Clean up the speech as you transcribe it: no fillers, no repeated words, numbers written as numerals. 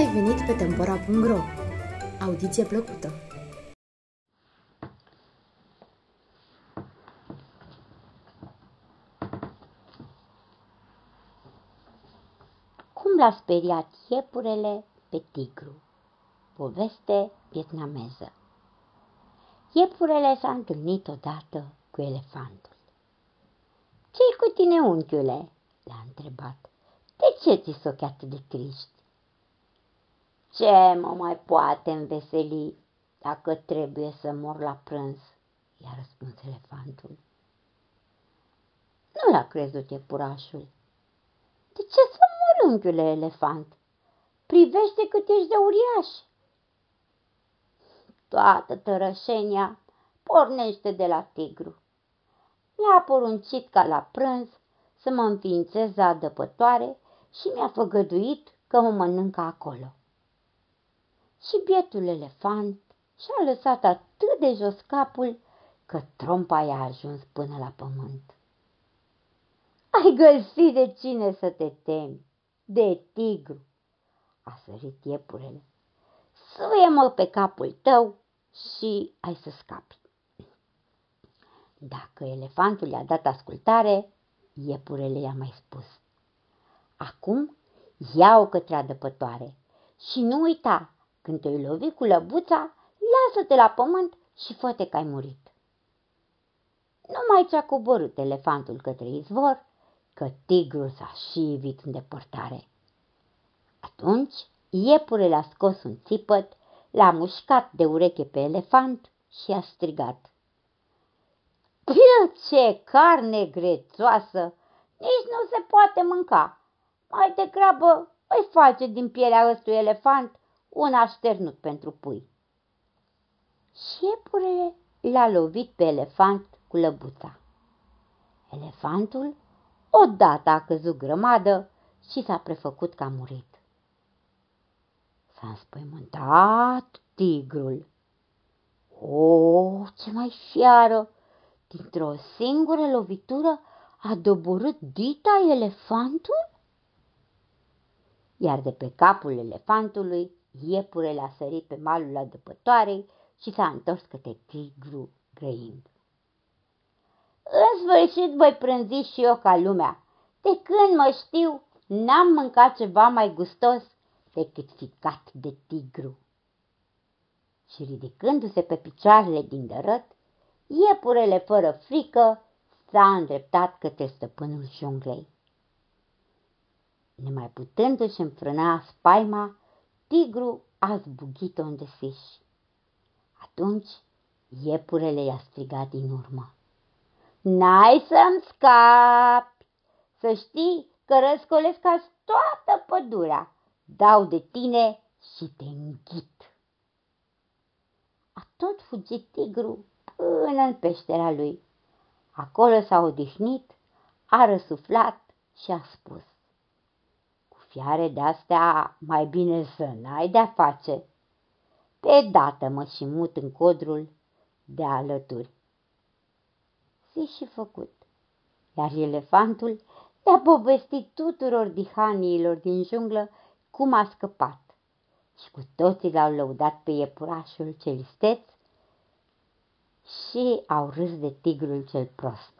ai venit pe Tempora.ro! Audiție plăcută! Cum l-a speriat iepurele pe tigru? Poveste vietnameză. Iepurele s-a întâlnit odată cu elefantul. Ce-i cu tine, unchiule?" l-a întrebat. De ce ți-s ochii atât de triști?" Ce mă mai poate înveseli dacă trebuie să mor la prânz?" i-a răspuns elefantul. Nu l-a crezut iepurașul. De ce să mori, unchiule elefant? Privește cât ești de uriaș!" Toată tărășenia pornește de la tigru. Mi-a poruncit ca la prânz să mă înființez la adăpătoare și mi-a făgăduit că mă mănâncă acolo." Și bietul elefant și-a lăsat atât de jos capul că trompa i-a ajuns până la pământ. Ai găsit de cine să te temi, de tigru!" a sărit iepurele. Suie-mă pe capul tău și ai să scapi." Dacă elefantul i-a dat ascultare, iepurele i-a mai spus: Acum ia-o către adăpătoare și nu uita, când te-ai lovit cu lăbuța, lasă-te la pământ și fă-te că ai murit." Numai ce-a coborât elefantul către izvor, că tigrul s-a și ivit în depărtare. Atunci iepurele a scos un țipăt, l-a mușcat de ureche pe elefant și a strigat: Ce carne grețoasă! Nici nu se poate mânca! Mai degrabă îi face din pielea ăstui elefant un așternut pentru pui." Și iepurele l-a lovit pe elefant cu lăbuța. Elefantul odată a căzut grămadă și s-a prefăcut că a murit. S-a înspăimântat tigrul. O, ce mai fiară! Dintr-o singură lovitură a doborât dita elefantul? Iar de pe capul elefantului, iepurele a sărit pe malul adăpătoarei și s-a întors către tigru grăind: În sfârșit voi prânzi și eu ca lumea. De când mă știu, n-am mâncat ceva mai gustos decât ficat de tigru." Și ridicându-se pe picioarele din dărăt, iepurele fără frică s-a îndreptat către stăpânul junglei. Nemai putându-și înfrâna spaima, tigru a zbugit-o în desiș. Atunci iepurele i-a strigat din urmă: N-ai să-mi scapi! Să știi că răscolesc azi toată pădurea! Dau de tine și te înghit!" A tot fugit tigru până în peștera lui. Acolo s-a odihnit, a răsuflat și a spus: Cu fiare de-astea mai bine să n-ai de-a face. Pe dată mă și mut în codrul de alături." Zi și făcut, iar elefantul i-a povestit tuturor dihaniilor din junglă cum a scăpat și cu toții l-au lăudat pe iepurașul cel isteț și au râs de tigrul cel prost.